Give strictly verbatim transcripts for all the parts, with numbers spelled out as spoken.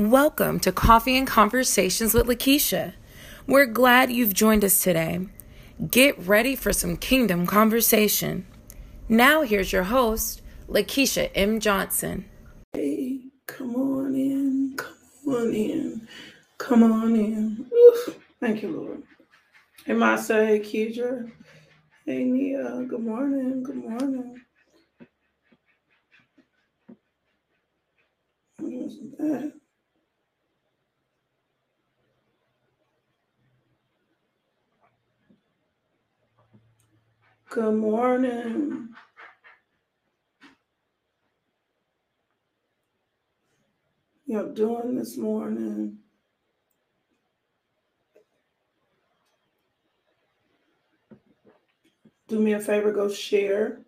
Welcome to Coffee and Conversations with Lakeisha. We're glad you've joined us today. Get ready for some kingdom conversation. Now here's your host, Lakeisha M. Johnson. Hey, come on in, come on in, come on in. Oof, thank you, Lord. Hey, Masa, hey, Kedra, hey, Nia, good morning, good morning. What was that? Good morning. You're doing this morning. Do me a favor, go share.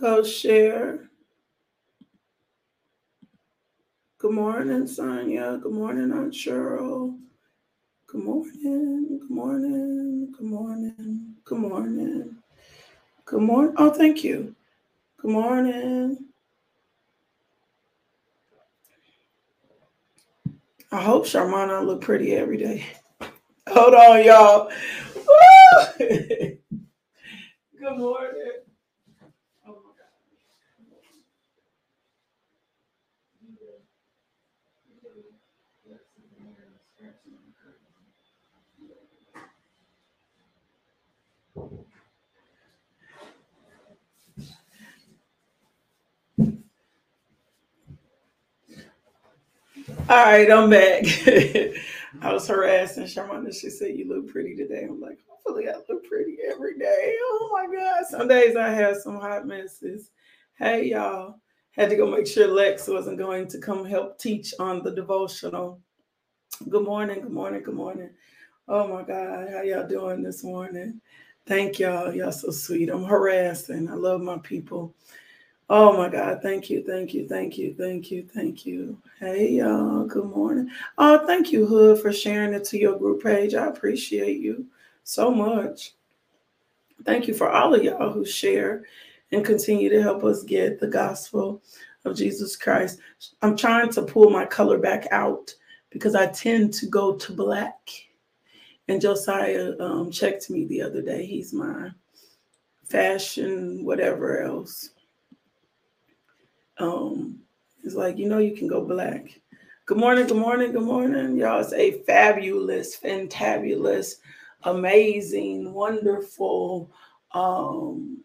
Go share. Good morning, Sonia. Good morning, Aunt Cheryl. Good morning. Good morning. Good morning. Good morning. Good morning. Oh, thank you. Good morning. I hope Sharmana look pretty every day. Hold on, y'all. Good morning. All right, I'm back. I was harassing Sharmana. She said, you look pretty today. I'm like, hopefully I look pretty every day. Oh my God. Some days I have some hot messes. Hey, y'all. Had to go make sure Lex wasn't going to come help teach on the devotional. Good morning. Good morning. Good morning. Oh my God. How y'all doing this morning? Thank y'all. Y'all so sweet. I'm harassing. I love my people. Oh my God, thank you, thank you, thank you, thank you, thank you. Hey y'all, good morning. Oh, thank you, Hood, for sharing it to your group page. I appreciate you so much. Thank you for all of y'all who share and continue to help us get the gospel of Jesus Christ. I'm trying to pull my color back out because I tend to go to black. And Josiah um, checked me the other day. He's my fashion, whatever else. Um, it's like, you know, you can go black. Good morning, good morning, good morning, y'all. It's a fabulous, fantabulous, amazing, wonderful um,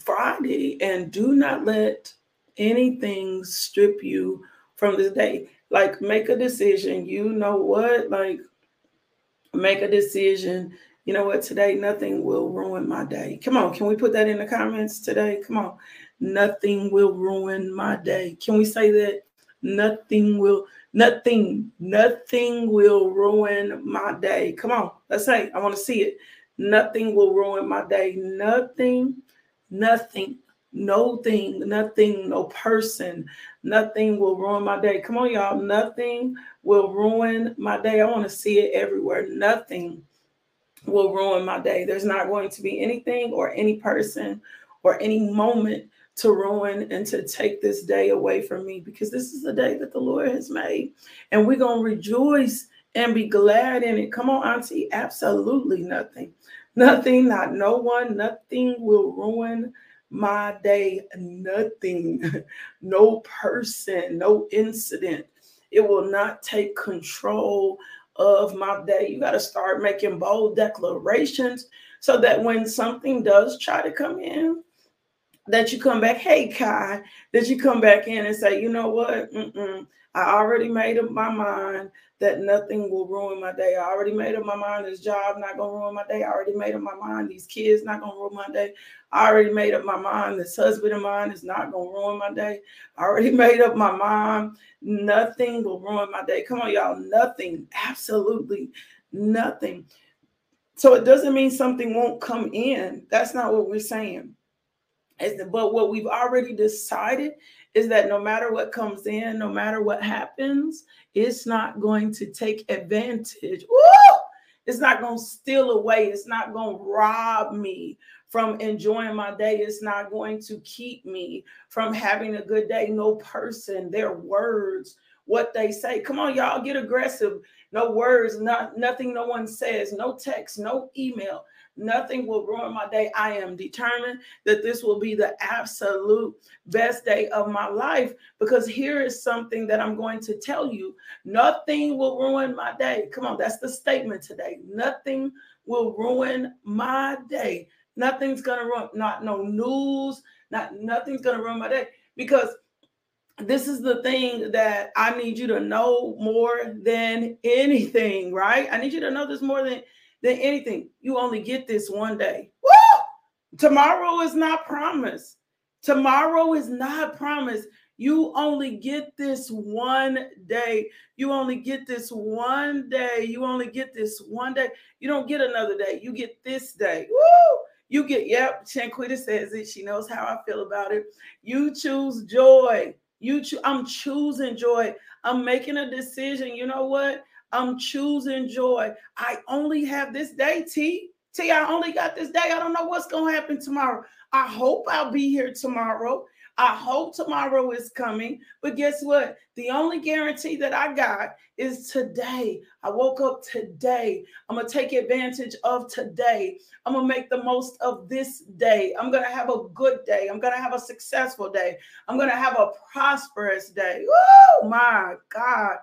Friday. And do not let anything strip you from this day. Like, make a decision. You know what? Like, make a decision. You know what? Today, nothing will ruin my day. Come on. Can we put that in the comments today? Come on. Nothing will ruin my day. Can we say that? Nothing will, nothing, nothing will ruin my day. Come on. Let's say, I want to see it. Nothing will ruin my day. Nothing, nothing, no thing, nothing, no person. Nothing will ruin my day. Come on, y'all. Nothing will ruin my day. I want to see it everywhere. Nothing will ruin my day. There's not going to be anything or any person or any moment to ruin and to take this day away from me, because this is the day that the Lord has made, and we're going to rejoice and be glad in it. Come on, Auntie. Absolutely nothing, nothing, not no one, nothing will ruin my day. Nothing, no person, no incident. It will not take control of my day. You got to start making bold declarations so that when something does try to come in, that you come back, hey, Kai, that you come back in and say, you know what? Mm-mm. I already made up my mind that nothing will ruin my day. I already made up my mind this job not going to ruin my day. I already made up my mind these kids not going to ruin my day. I already made up my mind this husband of mine is not going to ruin my day. I already made up my mind nothing will ruin my day. Come on, y'all. Nothing. Absolutely nothing. So it doesn't mean something won't come in. That's not what we're saying. But what we've already decided is that no matter what comes in, no matter what happens, it's not going to take advantage. Woo! It's not going to steal away. It's not going to rob me from enjoying my day. It's not going to keep me from having a good day. No person, their words, what they say. Come on, y'all, get aggressive. No words, not, nothing no one says, no text, no email. Nothing will ruin my day. I am determined that this will be the absolute best day of my life, because here is something that I'm going to tell you. Nothing will ruin my day. Come on, that's the statement today. Nothing will ruin my day. Nothing's going to ruin, not no news, not nothing's going to ruin my day, because this is the thing that I need you to know more than anything, right? I need you to know this more than than anything. You only get this one day. Woo! Tomorrow is not promised. Tomorrow is not promised. You only get this one day. You only get this one day. You only get this one day. You don't get another day. You get this day. Woo! You get, yep, Shanquita says it. She knows how I feel about it. You choose joy. You cho- I'm choosing joy. I'm making a decision. You know what? I'm choosing joy. I only have this day, T. T, I only got this day. I don't know what's going to happen tomorrow. I hope I'll be here tomorrow. I hope tomorrow is coming. But guess what? The only guarantee that I got is today. I woke up today. I'm going to take advantage of today. I'm going to make the most of this day. I'm going to have a good day. I'm going to have a successful day. I'm going to have a prosperous day. Oh, my God.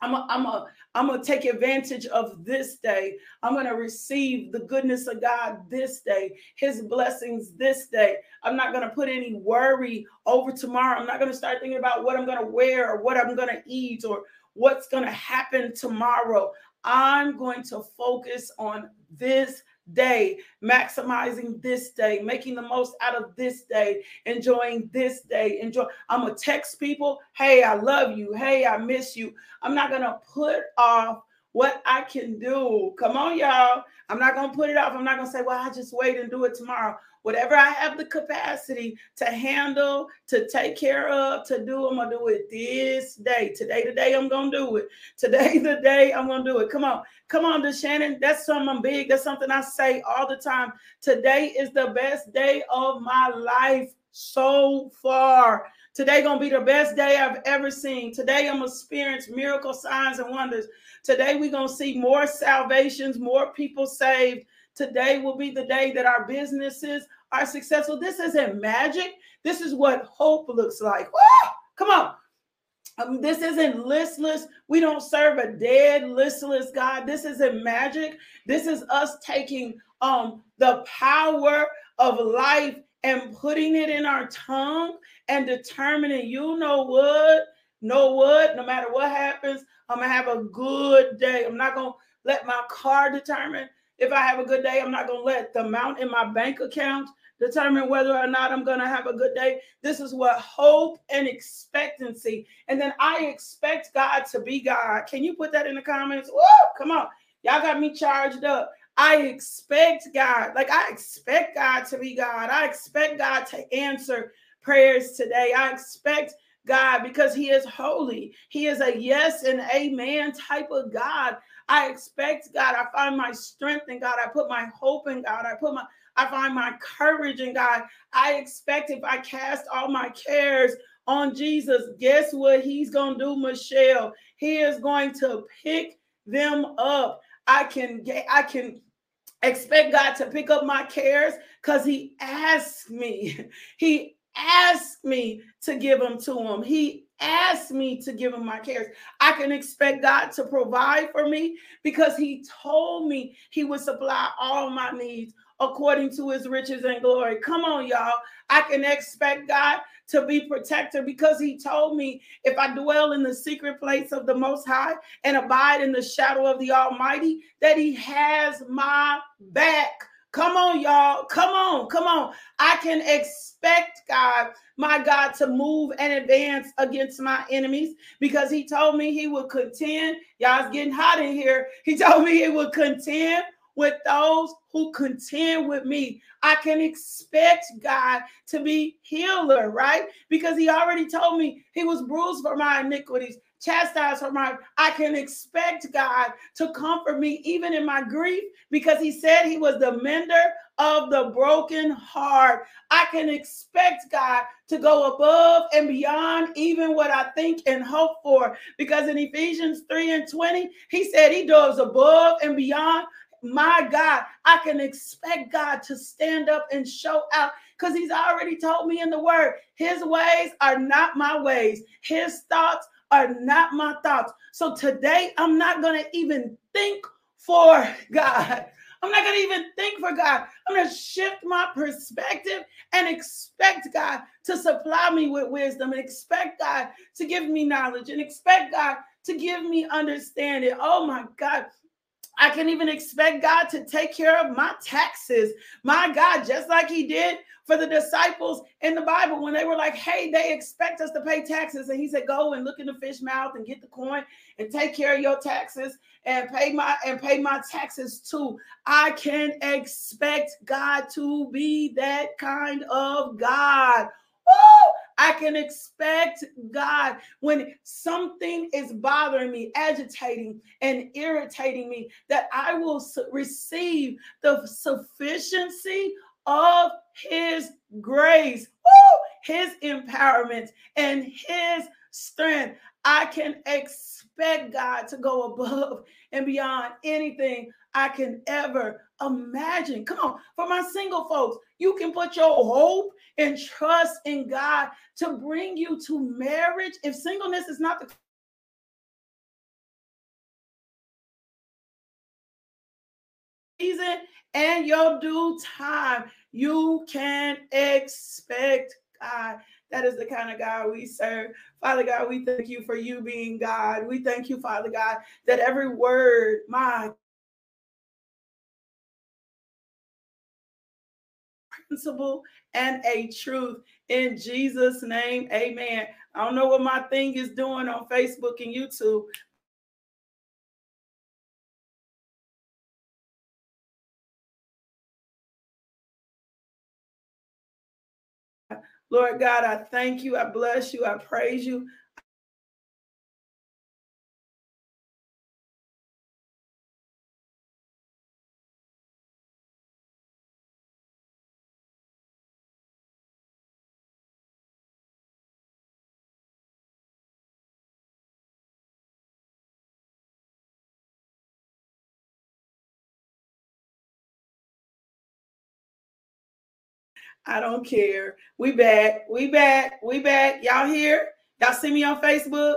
I'm a, I'm a, I'm going to take advantage of this day. I'm going to receive the goodness of God this day, his blessings this day. I'm not going to put any worry over tomorrow. I'm not going to start thinking about what I'm going to wear or what I'm going to eat or what's going to happen tomorrow. I'm going to focus on this day, maximizing this day, making the most out of this day, enjoying this day. Enjoy. I'm going to text people, hey, I love you. Hey, I miss you. I'm not going to put off what I can do. Come on, y'all. I'm not going to put it off. I'm not going to say, well, I just wait and do it tomorrow. Whatever I have the capacity to handle, to take care of, to do, I'm going to do it this day. Today, today, I'm going to do it. Today, the day, I'm going to do it. Come on. Come on, DeShannon. That's something big. That's something I say all the time. Today is the best day of my life so far. Today going to be the best day I've ever seen. Today I'm going to experience miracle signs and wonders. Today we're going to see more salvations, more people saved. Today will be the day that our businesses are successful. This isn't magic. This is what hope looks like. Woo! Come on. Um, this isn't listless. We don't serve a dead, listless God. This isn't magic. This is us taking um, the power of life and putting it in our tongue and determining, you know what, know what, no matter what happens, I'm going to have a good day. I'm not going to let my car determine if I have a good day. I'm not going to let the amount in my bank account determine whether or not I'm going to have a good day. This is what hope and expectancy. And then I expect God to be God. Can you put that in the comments? Woo, come on. Y'all got me charged up. I expect God, like I expect God to be God. I expect God to answer prayers today. I expect God, because he is holy. He is a yes and amen type of God. I expect God. I find my strength in God. I put my hope in God. I put my, I find my courage in God. I expect if I cast all my cares on Jesus, guess what he's going to do, Michelle? He is going to pick them up. I can get, I can expect God to pick up my cares because he asked me. He asked me to give them to him. He asked me to give him my cares. I can expect God to provide for me because he told me he would supply all my needs according to his riches and glory. Come on, y'all. I can expect God to be protector because he told me if I dwell in the secret place of the Most High and abide in the shadow of the Almighty, that he has my back. Come on, y'all. Come on. Come on. I can expect God, my God, to move and advance against my enemies because he told me he would contend. Y'all, it's getting hot in here. He told me he would contend with those who contend with me. I can expect God to be healer, right? Because he already told me he was bruised for my iniquities, chastised for my. I can expect God to comfort me even in my grief, because he said he was the mender of the broken heart. I can expect God to go above and beyond even what I think and hope for, because in Ephesians three and twenty, he said he goes above and beyond. My God, I can expect God to stand up and show out, because he's already told me in the word, his ways are not my ways. His thoughts are not my thoughts. So today, I'm not going to even think for God. I'm not going to even think for God. I'm going to shift my perspective and expect God to supply me with wisdom, and expect God to give me knowledge, and expect God to give me understanding. Oh my God. I can even expect God to take care of my taxes. My God, just like he did for the disciples in the Bible when they were like, hey, they expect us to pay taxes. And he said, go and look in the fish mouth and get the coin and take care of your taxes and pay my and pay my taxes too. I can expect God to be that kind of God. Woo! I can expect God when something is bothering me, agitating and irritating me, that I will receive the sufficiency of his grace, woo, his empowerment and his strength. I can expect God to go above and beyond anything I can ever imagine. Come on, for my single folks, you can put your hope and trust in God to bring you to marriage. If singleness is not the season and your due time, you can expect God. That is the kind of God we serve. Father God, we thank you for you being God. We thank you, Father God, that every word, my principle and a truth in Jesus' name. Amen. I don't know what my thing is doing on Facebook and YouTube. Lord God, I thank you. I bless you. I praise you. I don't care. We back. We back. We back. Y'all here? Y'all see me on Facebook?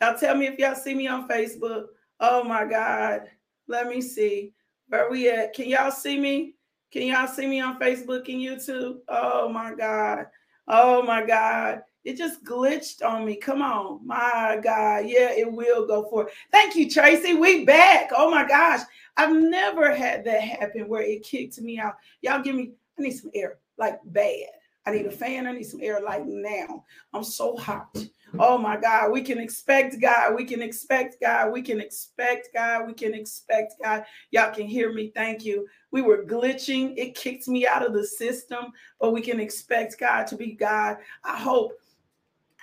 Y'all tell me if y'all see me on Facebook. Oh my God. Let me see. Where we at? Can y'all see me? Can y'all see me on Facebook and YouTube? Oh my God. Oh my God. It just glitched on me. Come on. My God. Yeah, it will go for it. Thank you, Tracy. We back. Oh my gosh. I've never had that happen where it kicked me out. Y'all give me, I need some air. Like bad. I need a fan. I need some air like now. I'm so hot. Oh my God. We can expect God. We can expect God. We can expect God. We can expect God. Y'all can hear me. Thank you. We were glitching. It kicked me out of the system, but we can expect God to be God. I hope.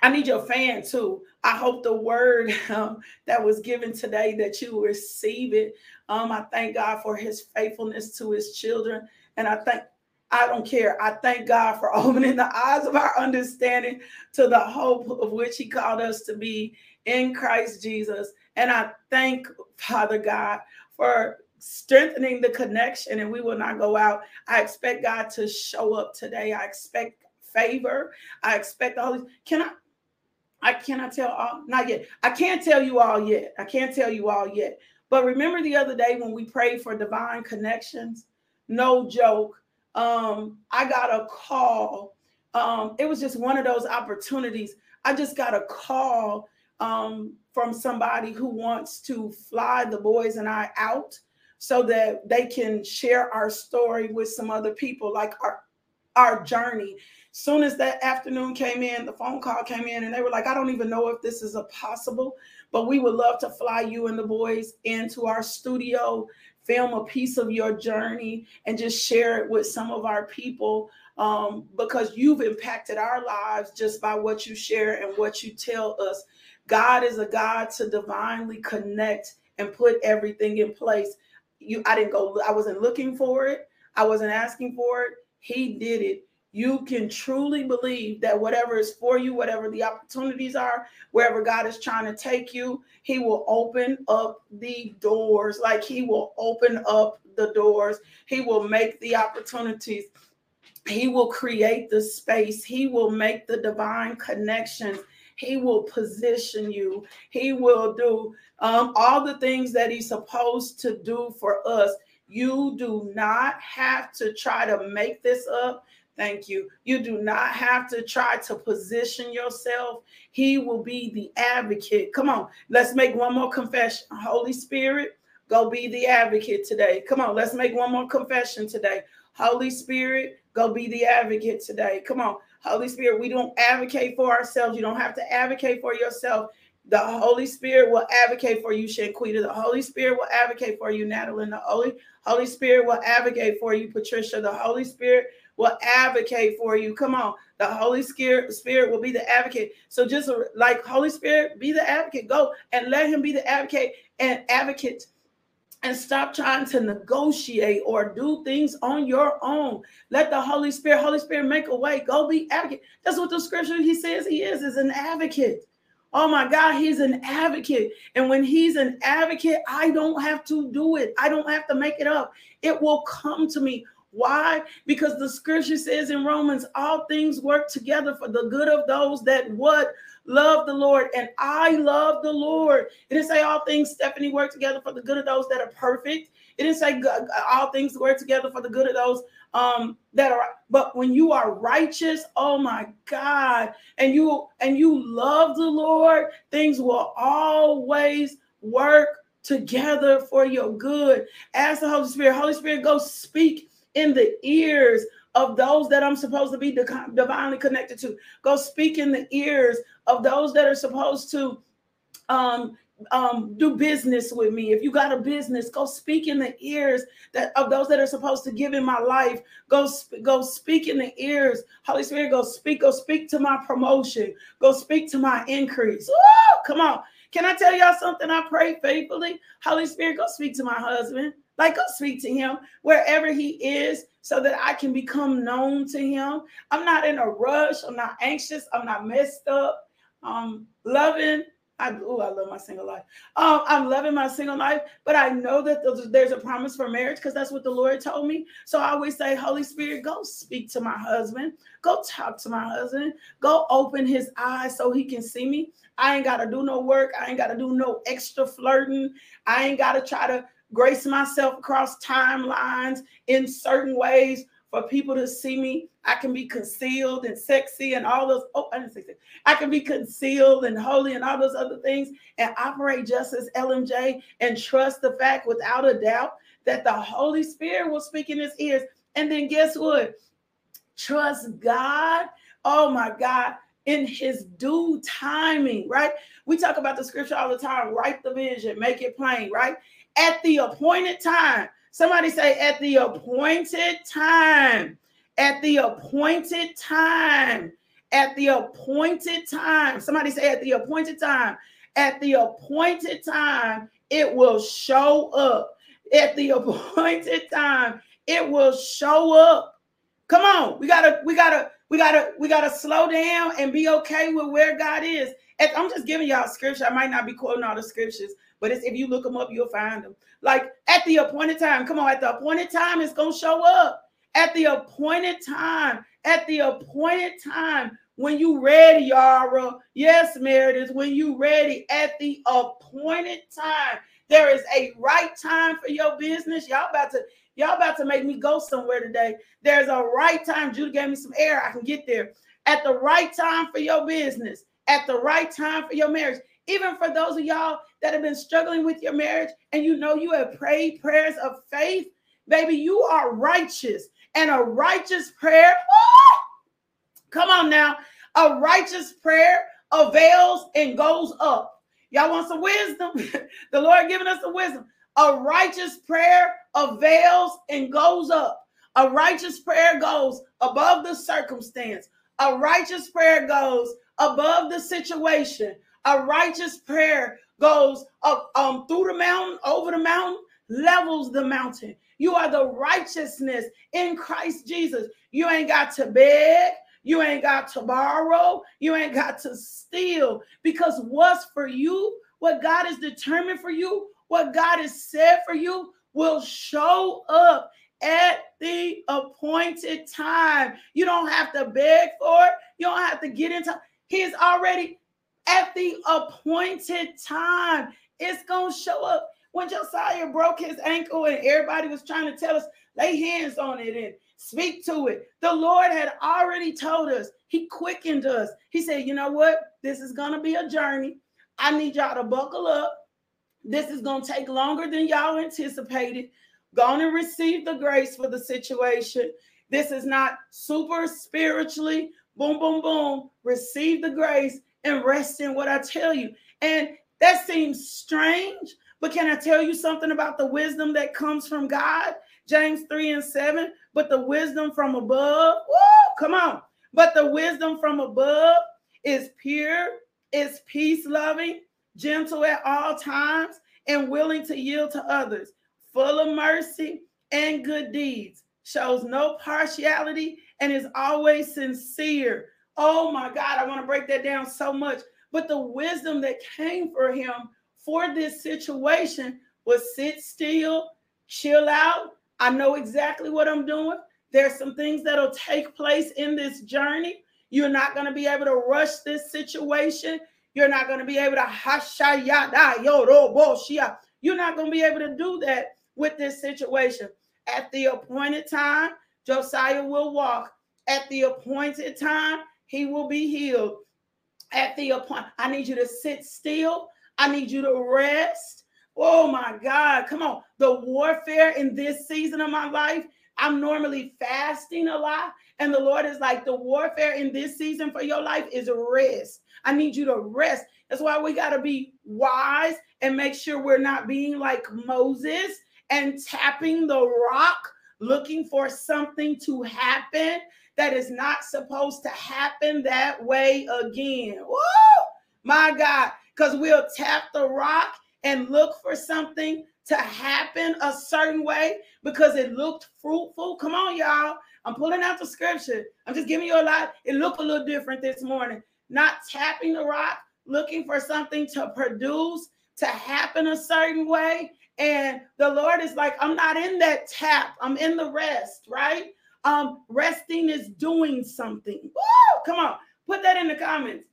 I need your fan too. I hope the word um, that was given today that you receive it. Um, I thank God for his faithfulness to his children. And I thank I don't care. I thank God for opening the eyes of our understanding to the hope of which he called us to be in Christ Jesus. And I thank Father God for strengthening the connection, and we will not go out. I expect God to show up today. I expect favor. I expect the Holy Spirit. Can I? I cannot tell all. Not yet. I can't tell you all yet. I can't tell you all yet. But remember the other day when we prayed for divine connections? No joke. Um, I got a call. Um, it was just one of those opportunities. I just got a call um, from somebody who wants to fly the boys and I out so that they can share our story with some other people, like our, our journey. Soon as that afternoon came in, the phone call came in and they were like, I don't even know if this is a possible, but we would love to fly you and the boys into our studio film a piece of your journey and just share it with some of our people, um, because you've impacted our lives just by what you share and what you tell us. God is a God to divinely connect and put everything in place. You, I didn't go, I wasn't looking for it. I wasn't asking for it. He did it. You can truly believe that whatever is for you, whatever the opportunities are, wherever God is trying to take you, he will open up the doors. Like, he will open up the doors. He will make the opportunities. He will create the space. He will make the divine connections. He will position you. He will do um, all the things that he's supposed to do for us. You do not have to try to make this up. Thank you. You do not have to try to position yourself. He will be the advocate. Come on, let's make one more confession. Holy Spirit, go be the advocate today. Come on, let's make one more confession today. Holy Spirit, go be the advocate today. Come on, Holy Spirit, we don't advocate for ourselves. You don't have to advocate for yourself. The Holy Spirit will advocate for you, Shanquita. The Holy Spirit will advocate for you, Natalie. The Holy, Holy Spirit will advocate for you, Patricia. The Holy Spirit will advocate for you. Come on. The Holy Spirit Spirit will be the advocate. So just like Holy Spirit, be the advocate. Go and let him be the advocate and advocate and stop trying to negotiate or do things on your own. Let the Holy Spirit, Holy Spirit make a way. Go be advocate. That's what the scripture he says he is, is an advocate. Oh my God, he's an advocate. And when he's an advocate, I don't have to do it. I don't have to make it up. It will come to me. Why? Because the scripture says in Romans, all things work together for the good of those that what? Love the Lord. And I love the Lord. It didn't say all things, Stephanie, work together for the good of those that are perfect. It didn't say all things work together for the good of those um, that are. But when you are righteous, oh my God, and you and you love the Lord, things will always work together for your good. Ask the Holy Spirit. Holy Spirit, go speak in the ears of those that I'm supposed to be divinely connected to. Go speak in the ears of those that are supposed to um, um, do business with me. If you got a business, go speak in the ears that of those that are supposed to give in my life. Go, sp- go speak in the ears. Holy Spirit, go speak. Go speak to my promotion. Go speak to my increase. Woo! Come on. Can I tell y'all something? I pray faithfully. Holy Spirit, go speak to my husband. Like, go speak to him wherever he is so that I can become known to him. I'm not in a rush. I'm not anxious. I'm not messed up. Um, loving. I, ooh, I love my single life. Um, I'm loving my single life, but I know that there's a promise for marriage because that's what the Lord told me. So I always say, Holy Spirit, go speak to my husband. Go talk to my husband. Go open his eyes so he can see me. I ain't got to do no work. I ain't got to do no extra flirting. I ain't got to try to grace myself across timelines in certain ways for people to see me. I can be concealed and sexy and all those. Oh, I didn't say that. I can be concealed and holy and all those other things and operate just as L M J and trust the fact without a doubt that the Holy Spirit will speak in his ears. And then guess what? Trust God. Oh my God. In his due timing, right? We talk about the scripture all the time. Write the vision, make it plain, right? At the appointed time. Somebody say, at the appointed time. At the appointed time. At the appointed time. Somebody say, at the appointed time. At the appointed time, it will show up. At the appointed time, it will show up. Come on. We gotta, we gotta, we gotta, we gotta slow down and be okay with where God is. And I'm just giving y'all scripture. I might not be quoting all the scriptures, but it's, if you look them up, you'll find them. Like, at the appointed time. Come on, at the appointed time, it's going to show up. At the appointed time. At the appointed time. When you ready, Yara. Yes, Meredith, when you ready. At the appointed time. There is a right time for your business. Y'all about to, y'all about to make me go somewhere today. There's a right time. Judy gave me some air. I can get there. At the right time for your business. At the right time for your marriage. Even for those of y'all that have been struggling with your marriage and you know you have prayed prayers of faith, baby, you are righteous. And a righteous prayer, oh, come on now, a righteous prayer avails and goes up. Y'all want some wisdom? The Lord giving us the wisdom. A righteous prayer avails and goes up. A righteous prayer goes above the circumstance. A righteous prayer goes above the situation. A righteous prayer goes up, um, through the mountain, over the mountain, levels the mountain. You are the righteousness in Christ Jesus. You ain't got to beg. You ain't got to borrow. You ain't got to steal. Because what's for you, what God has determined for you, what God has said for you will show up at the appointed time. You don't have to beg for it. You don't have to get into. He's already at the appointed time. It's going to show up. When Josiah broke his ankle and everybody was trying to tell us, lay hands on it and speak to it, the Lord had already told us. He quickened us. He said, you know what? This is going to be a journey. I need y'all to buckle up. This is going to take longer than y'all anticipated. Go on and receive the grace for the situation. This is not super spiritually. Boom, boom, boom. Receive the grace and rest in what I tell you. And that seems strange. But can I tell you something about the wisdom that comes from God? James three and seven, but the wisdom from above, woo, come on. But the wisdom from above is pure, is peace-loving, gentle at all times, and willing to yield to others, full of mercy and good deeds, shows no partiality, and is always sincere. Oh my God, I want to break that down so much. But the wisdom that came for him for this situation was sit still, chill out. I know exactly what I'm doing. There's some things that'll take place in this journey. You're not going to be able to rush this situation. You're not going to be able to hashayada yoroboshia. You're not going to be able to do that with this situation. At the appointed time, Josiah will walk. At the appointed time, he will be healed. At the appoint, I need you to sit still. I need you to rest. Oh my God, come on. The warfare in this season of my life, I'm normally fasting a lot. And the Lord is like, the warfare in this season for your life is rest. I need you to rest. That's why we got to be wise and make sure we're not being like Moses and tapping the rock, looking for something to happen that is not supposed to happen that way again. Woo! My God. Because we'll tap the rock and look for something to happen a certain way because it looked fruitful. Come on, y'all. I'm pulling out the scripture. I'm just giving you a lot. It looked a little different this morning. Not tapping the rock, looking for something to produce, to happen a certain way. And the Lord is like, I'm not in that tap. I'm in the rest, right? Um, resting is doing something. Woo! Come on. Put that in the comments.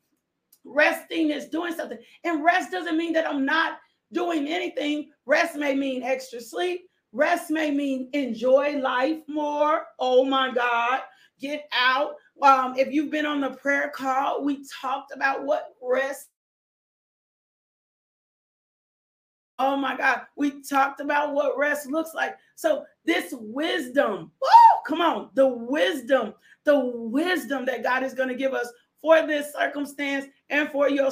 Resting is doing something. And rest doesn't mean that I'm not doing anything. Rest may mean extra sleep. Rest may mean enjoy life more. Oh my God. Get out. Um, if you've been on the prayer call, we talked about what rest. Oh my God. We talked about what rest looks like. So this wisdom, woo, come on, the wisdom, the wisdom that God is going to give us for this circumstance and for your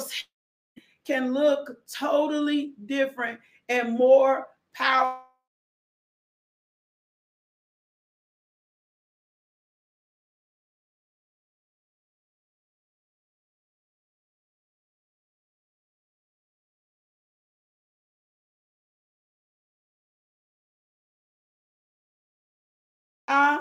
can look totally different and more powerful. Uh,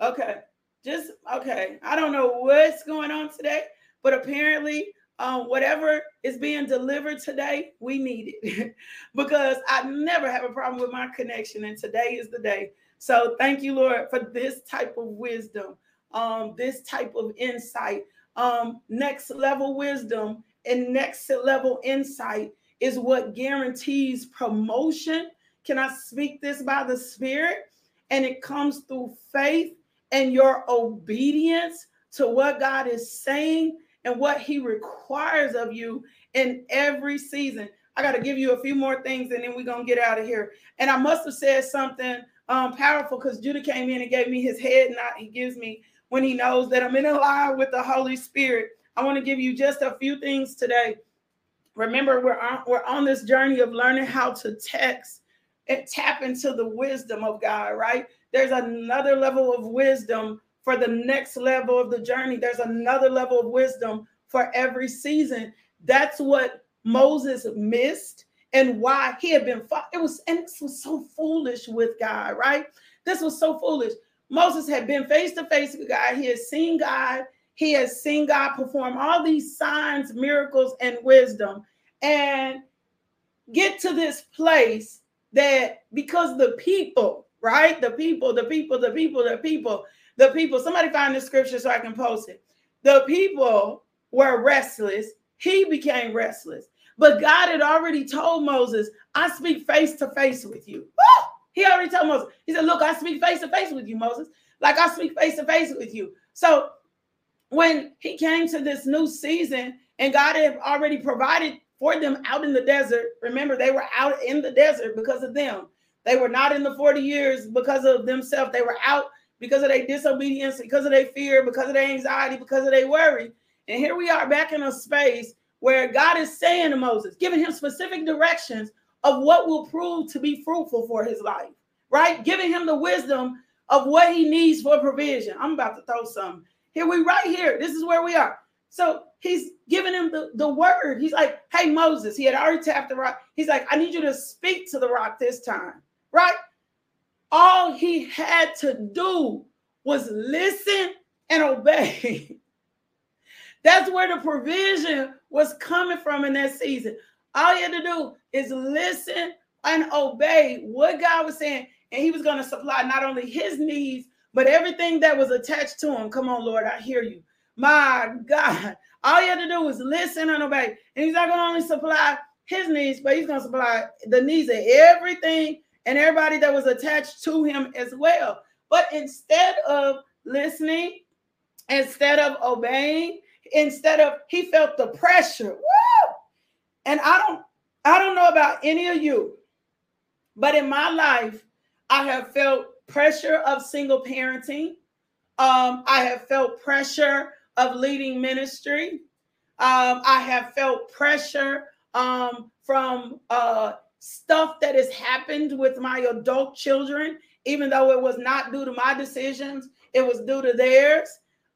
okay. Just, okay, I don't know what's going on today, but apparently um, whatever is being delivered today, we need it because I never have a problem with my connection, and today is the day. So thank you, Lord, for this type of wisdom, um, this type of insight. Um, next level wisdom and next level insight is what guarantees promotion. Can I speak this by the Spirit? And it comes through faith and your obedience to what God is saying and what he requires of you in every season. I got to give you a few more things and then we're going to get out of here. And I must have said something um, powerful because Judah came in and gave me his head nod. He gives me when he knows that I'm in a line with the Holy Spirit. I want to give you just a few things today Remember, we're on, we're on this journey of learning how to text and tap into the wisdom of God, right? There's another level of wisdom for the next level of the journey. There's another level of wisdom for every season. That's what Moses missed and why he had been fought. It was, and this was so foolish with God, right? This was so foolish. Moses had been face to face with God. He had seen God. He has seen God perform all these signs, miracles, and wisdom, and get to this place that because the people, right? The people, the people, the people, the people, the people. Somebody find the scripture so I can post it. The people were restless. He became restless. But God had already told Moses, I speak face to face with you. Woo! He already told Moses. He said, look, I speak face to face with you, Moses. Like I speak face to face with you. So when he came to this new season and God had already provided for them out in the desert, remember, they were out in the desert because of them. They were not in the forty years because of themselves. They were out because of their disobedience, because of their fear, because of their anxiety, because of their worry. And here we are back in a space where God is saying to Moses, giving him specific directions of what will prove to be fruitful for his life, right? Giving him the wisdom of what he needs for provision. I'm about to throw something. Here we right here. This is where we are. So he's giving him the, the word. He's like, hey, Moses, he had already tapped the rock. He's like, I need you to speak to the rock this time, right? All he had to do was listen and obey. That's where the provision was coming from in that season. All he had to do is listen and obey what God was saying. And he was going to supply not only his needs, but everything that was attached to him. Come on, Lord, I hear you. My God, all you had to do was listen and obey. And he's not going to only supply his needs, but he's going to supply the needs of everything and everybody that was attached to him as well. But instead of listening, instead of obeying, instead of, he felt the pressure. Woo! And I don't, I don't know about any of you, but in my life, I have felt pressure of single parenting. Um, I have felt pressure of leading ministry. Um, I have felt pressure um, from uh, stuff that has happened with my adult children, even though it was not due to my decisions, it was due to theirs.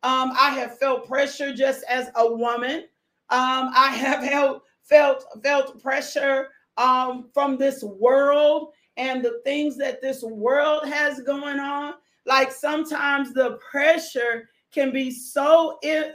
Um, I have felt pressure just as a woman. Um, I have felt, felt, felt pressure um, from this world and the things that this world has going on. Like sometimes the pressure can be so in,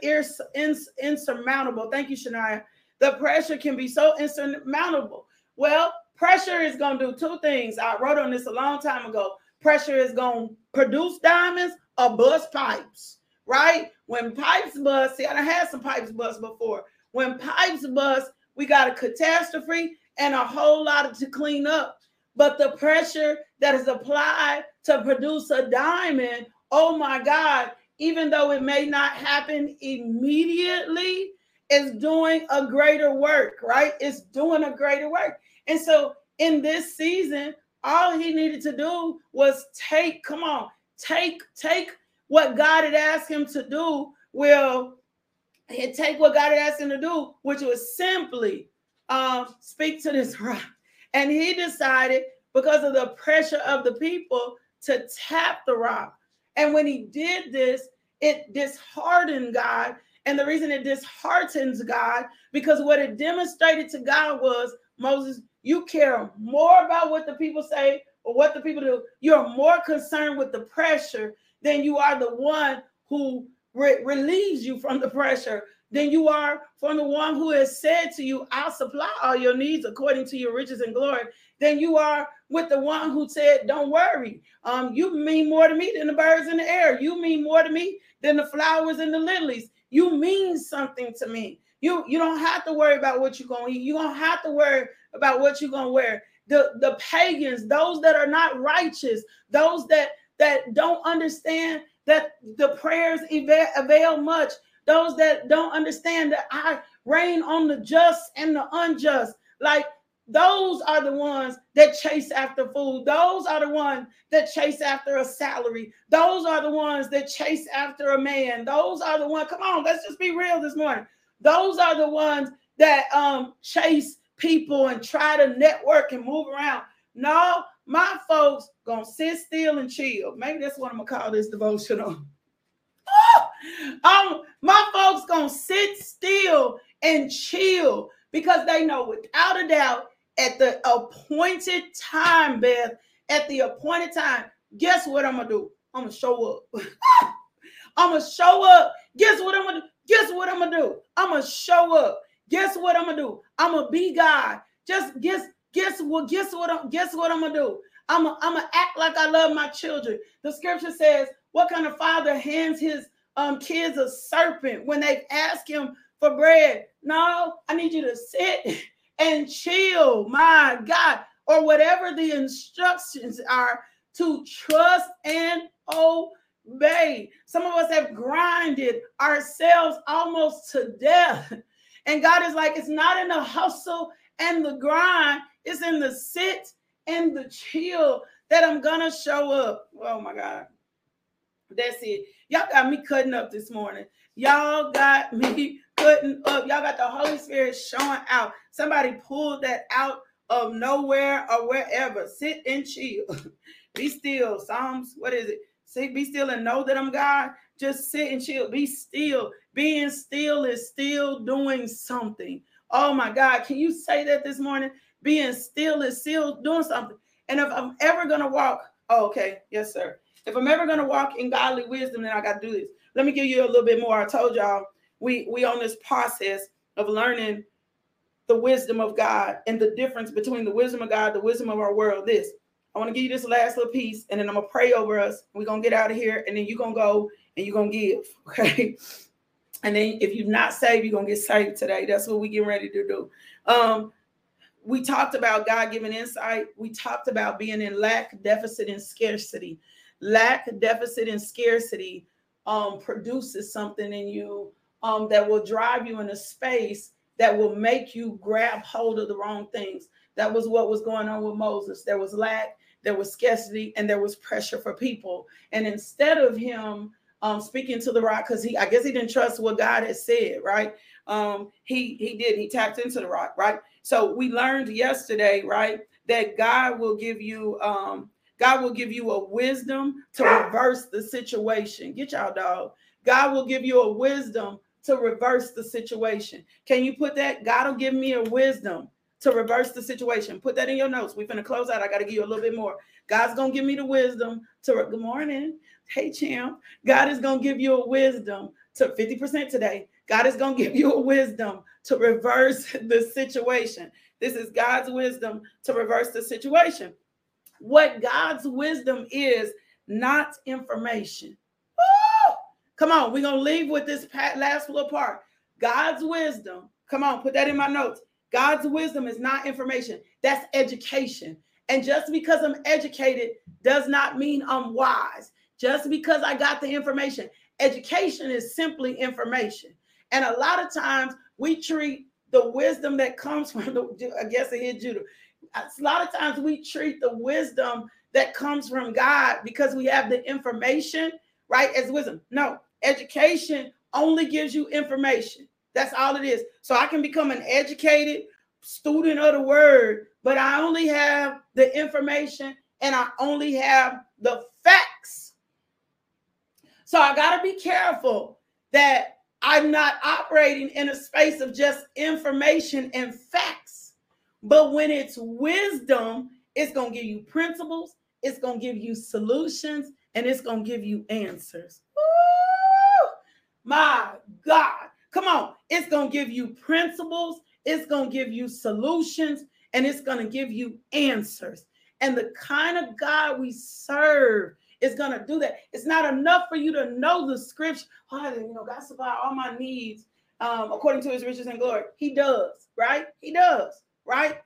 in, insurmountable. Thank you, Shania. The pressure can be so insurmountable. Well, pressure is going to do two things. I wrote on this a long time ago. Pressure is going to produce diamonds or bust pipes, right? When pipes bust, see, I done had some pipes bust before. When pipes bust, we got a catastrophe and a whole lot of to clean up. But the pressure that is applied to produce a diamond, oh my God, even though it may not happen immediately, it's doing a greater work, right? It's doing a greater work. And so in this season, all he needed to do was take, come on, take, take what God had asked him to do, will take what God had asked him to do, which was simply um, speak to this rock. And he decided, because of the pressure of the people, to tap the rock. And when he did this, it disheartened God. And the reason it disheartens God, because what it demonstrated to God was, Moses, you care more about what the people say or what the people do. You're more concerned with the pressure than you are the one who re- relieves you from the pressure, than you are from the one who has said to you, I'll supply all your needs according to your riches and glory, than you are with the one who said, don't worry. Um, you mean more to me than the birds in the air. You mean more to me than the flowers and the lilies. You mean something to me. You, you don't have to worry about what you're going to eat. You don't have to worry about what you're going to wear. The, the pagans, those that are not righteous, those that, that don't understand that the prayers avail, avail much, those that don't understand that I reign on the just and the unjust, like those are the ones that chase after food. Those are the ones that chase after a salary. Those are the ones that chase after a man. Those are the ones, come on, let's just be real this morning. Those are the ones that um, chase people and try to network and move around. No, my folks gonna sit still and chill. Maybe that's what I'm gonna call this devotional. um, my folks gonna sit still and chill because they know without a doubt at the appointed time, Beth, at the appointed time, guess what I'm gonna do? I'm gonna show up. I'm gonna show up. Guess what I'm gonna do? Guess what I'm gonna do? I'm gonna show up. Guess what I'm gonna do? I'm gonna be God. Just guess, guess what? Guess what? I'm, guess what I'm gonna do? I'm gonna, I'm gonna act like I love my children. The scripture says, "What kind of father hands his um, kids a serpent when they ask him for bread?" No, I need you to sit and chill, my God, or whatever the instructions are, to trust and obey. Some of us have grinded ourselves almost to death. And God is like, it's not in the hustle and the grind. It's in the sit and the chill that I'm going to show up. Oh, my God. That's it. Y'all got me cutting up this morning. Y'all got me cutting up. Y'all got the Holy Spirit showing out. Somebody pulled that out of nowhere or wherever. Sit and chill. Be still. Psalms, what is it? See, be still and know that I'm God. Just sit and chill. Be still. Being still is still doing something. Oh, my God. Can you say that this morning? Being still is still doing something. And if I'm ever going to walk, oh, okay. Yes, sir. If I'm ever going to walk in godly wisdom, then I got to do this. Let me give you a little bit more. I told y'all we, we on this process of learning the wisdom of God and the difference between the wisdom of God, the wisdom of our world. This, I want to give you this last little piece, and then I'm going to pray over us. We're going to get out of here, and then you're going to go and you're going to give. Okay. And then if you're not saved, you're going to get saved today. That's what we get ready to do. Um, we talked about God giving insight. We talked about being in lack, deficit, and scarcity. Lack, deficit, and scarcity um, produces something in you um, that will drive you in a space that will make you grab hold of the wrong things. That was what was going on with Moses. There was lack, there was scarcity, and there was pressure for people. And instead of him um, speaking to the rock, because he, I guess he didn't trust what God had said, right? Um, he, he did, he tapped into the rock, right? So we learned yesterday, right, that God will give you, um, God will give you a wisdom to reverse the situation. Get y'all dog. God will give you a wisdom to reverse the situation. Can you put that? God will give me a wisdom to reverse the situation. Put that in your notes. We're going to close out. I got to give you a little bit more. God's going to give me the wisdom to, re- good morning. Hey, champ. God is going to give you a wisdom to fifty percent today. God is going to give you a wisdom to reverse the situation. This is God's wisdom to reverse the situation. What God's wisdom is, not information. Woo! Come on. We're going to leave with this last little part. God's wisdom. Come on. Put that in my notes. God's wisdom is not information. That's education. And just because I'm educated does not mean I'm wise. Just because I got the information. Education is simply information. And a lot of times we treat the wisdom that comes from the, I guess I hear Judah. A lot of times we treat the wisdom that comes from God because we have the information, right, as wisdom. No, education only gives you information. That's all it is. So I can become an educated student of the word, but I only have the information and I only have the facts. So I got to be careful that I'm not operating in a space of just information and facts. But when it's wisdom, it's going to give you principles. It's going to give you solutions, and it's going to give you answers. Woo! My God. Come on. It's going to give you principles. It's going to give you solutions, and it's going to give you answers. And the kind of God we serve is going to do that. It's not enough for you to know the scripture. Oh, you know, God supplies all my needs um, according to his riches and glory. He does, right? He does, right?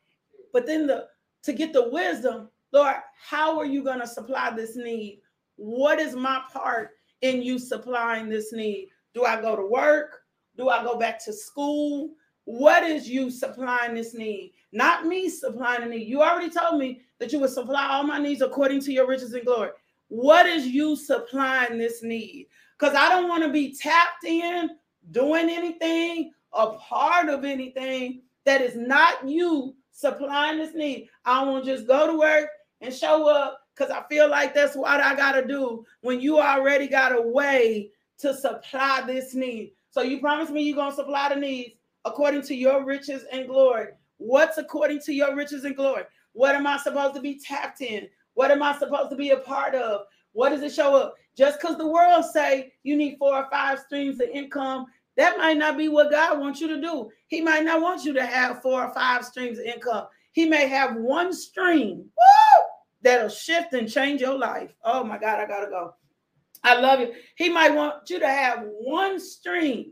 But then the to get the wisdom, Lord, how are you going to supply this need? What is my part in you supplying this need? Do I go to work? Do I go back to school? What is you supplying this need? Not me supplying the need. You already told me that you would supply all my needs according to your riches and glory. What is you supplying this need? Because I don't want to be tapped in, doing anything. a part of anything that is not you supplying this need. I won't just go to work and show up because I feel like that's what I got to do, when you already got a way to supply this need. So you promised me you're going to supply the needs according to your riches and glory. What's according to your riches and glory? What am I supposed to be tapped in? What am I supposed to be a part of? What does it show up? Just because the world say you need four or five streams of income, that might not be what God wants you to do. He might not want you to have four or five streams of income. He may have one stream woo, that'll shift and change your life. Oh my God, I gotta go. I love you. He might want you to have one stream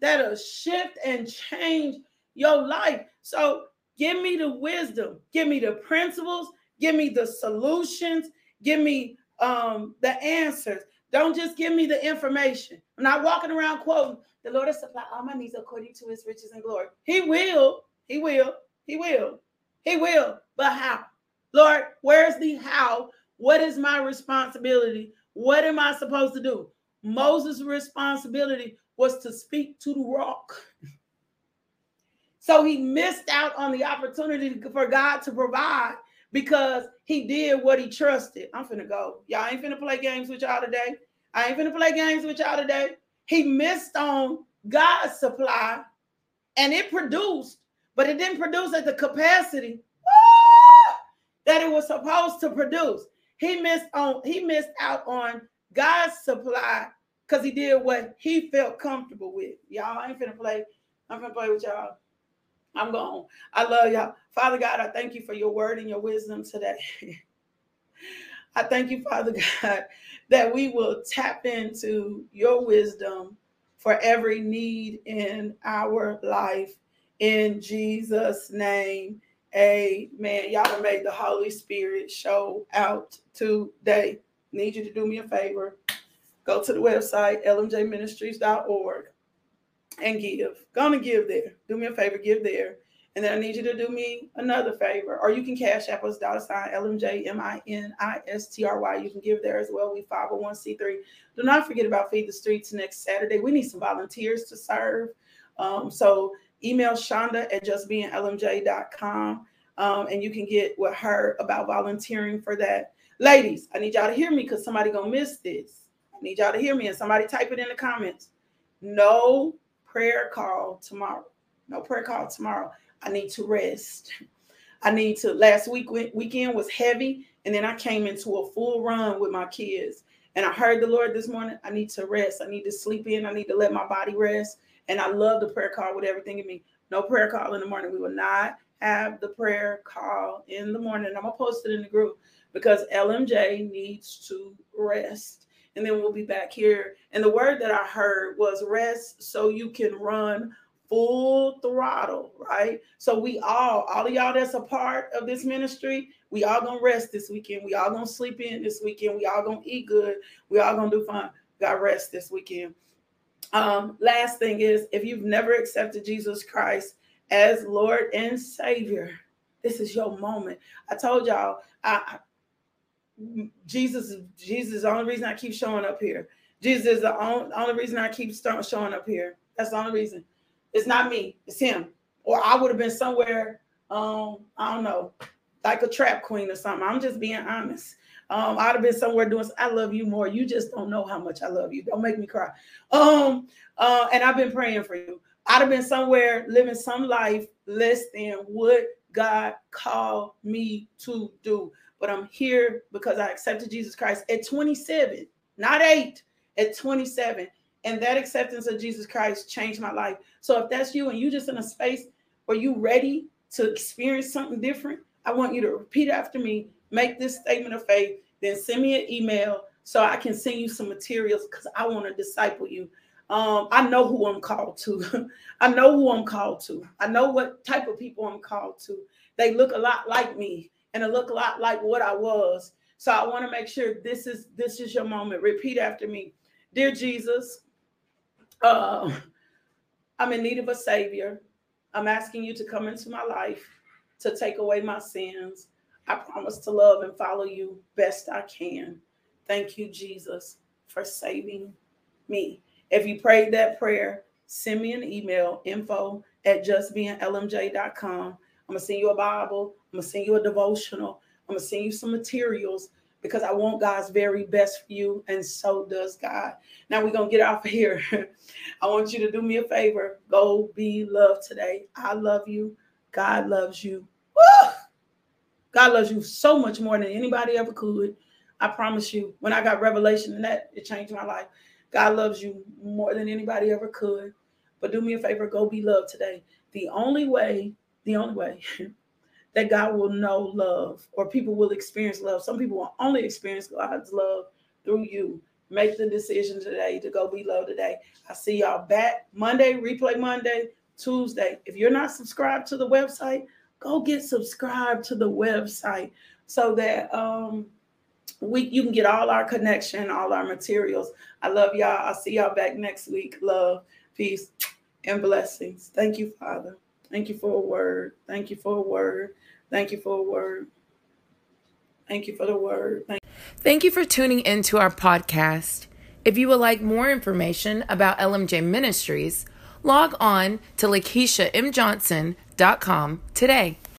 that'll shift and change your life. So give me the wisdom, give me the principles, give me the solutions, give me um, the answers. Don't just give me the information. I'm not walking around quoting, the Lord has supplied all my needs according to his riches and glory. He will, he will, he will, he will. But how? Lord, where's the how? What is my responsibility? What am I supposed to do? Moses' responsibility was to speak to the rock. So he missed out on the opportunity for God to provide because he did what he trusted. I'm finna go. Y'all ain't finna play games with y'all today. I ain't finna play games with y'all today. He missed on God's supply, and it produced, but it didn't produce at the capacity ah, that it was supposed to produce. He missed on, he missed out on God's supply because he did what he felt comfortable with. Y'all, I ain't finna play. I'm finna play with y'all. I'm gone. I love y'all. Father God, I thank you for your word and your wisdom today. I thank you, Father God, that we will tap into your wisdom for every need in our life. In Jesus' name, amen. Y'all have made the Holy Spirit show out today. Need you to do me a favor. Go to the website, L M J ministries dot org, and give. Gonna give there. Do me a favor, give there. And then I need you to do me another favor, or you can cash app us, dollar sign, L M J M I N I S T R Y. You can give there as well. We five oh one c three. Do not forget about Feed the Streets next Saturday. We need some volunteers to serve. Um, so email Shonda at just being l m j dot com, um, and you can get with her about volunteering for that. Ladies, I need y'all to hear me because somebody gonna miss this. I need y'all to hear me, and somebody type it in the comments. No prayer call tomorrow. No prayer call tomorrow. I need to rest. I need to, last week, weekend was heavy. And then I came into a full run with my kids. And I heard the Lord this morning, I need to rest. I need to sleep in. I need to let my body rest. And I love the prayer call with everything in me. No prayer call in the morning. We will not have the prayer call in the morning. I'm going to post it in the group because L M J needs to rest. And then we'll be back here. And the word that I heard was rest so you can run full throttle, right? So we all, all of y'all that's a part of this ministry, we all gonna rest this weekend. We all gonna sleep in this weekend. We all gonna eat good. We all gonna do fun. We got rest this weekend. Um, last thing is, if you've never accepted Jesus Christ as Lord and Savior, this is your moment. I told y'all, I, I, Jesus, Jesus is the only reason I keep showing up here. Jesus is the only, only reason I keep start showing up here. That's the only reason. It's not me, it's him. Or I would have been somewhere, um, I don't know, like a trap queen or something. I'm just being honest. Um, I'd have been somewhere doing, I love you more. You just don't know how much I love you. Don't make me cry. Um, uh, and I've been praying for you. I'd have been somewhere living some life less than what God called me to do. But I'm here because I accepted Jesus Christ at twenty-seven, not eight, at twenty-seven. And that acceptance of Jesus Christ changed my life. So if that's you and you just in a space where you ready to experience something different, I want you to repeat after me, make this statement of faith, then send me an email so I can send you some materials because I want to disciple you. Um, I know who I'm called to. I know who I'm called to. I know what type of people I'm called to. They look a lot like me and they look a lot like what I was. So I want to make sure this is, this is your moment. Repeat after me. Dear Jesus, Uh, I'm in need of a savior. I'm asking you to come into my life to take away my sins. I promise to love and follow you best I can. Thank you, Jesus, for saving me. If you prayed that prayer, send me an email, info at just being l m j dot com. I'm going to send you a Bible. I'm going to send you a devotional. I'm going to send you some materials, because I want God's very best for you, and so does God. Now we're going to get off of here. I want you to do me a favor. Go be loved today. I love you. God loves you. Woo! God loves you so much more than anybody ever could. I promise you, when I got revelation in that, it changed my life. God loves you more than anybody ever could. But do me a favor. Go be loved today. The only way, the only way that God will know love, or people will experience love. Some people will only experience God's love through you. Make the decision today to go be loved today. I see y'all back Monday, Replay Monday, Tuesday. If you're not subscribed to the website, go get subscribed to the website so that um, we you can get all our connection, all our materials. I love y'all. I'll see y'all back next week. Love, peace, and blessings. Thank you, Father. Thank you for a word. Thank you for a word. Thank you for a word. Thank you for the word. Thank, Thank you for tuning into our podcast. If you would like more information about L M J Ministries, log on to Lakeisha M Johnson dot com today.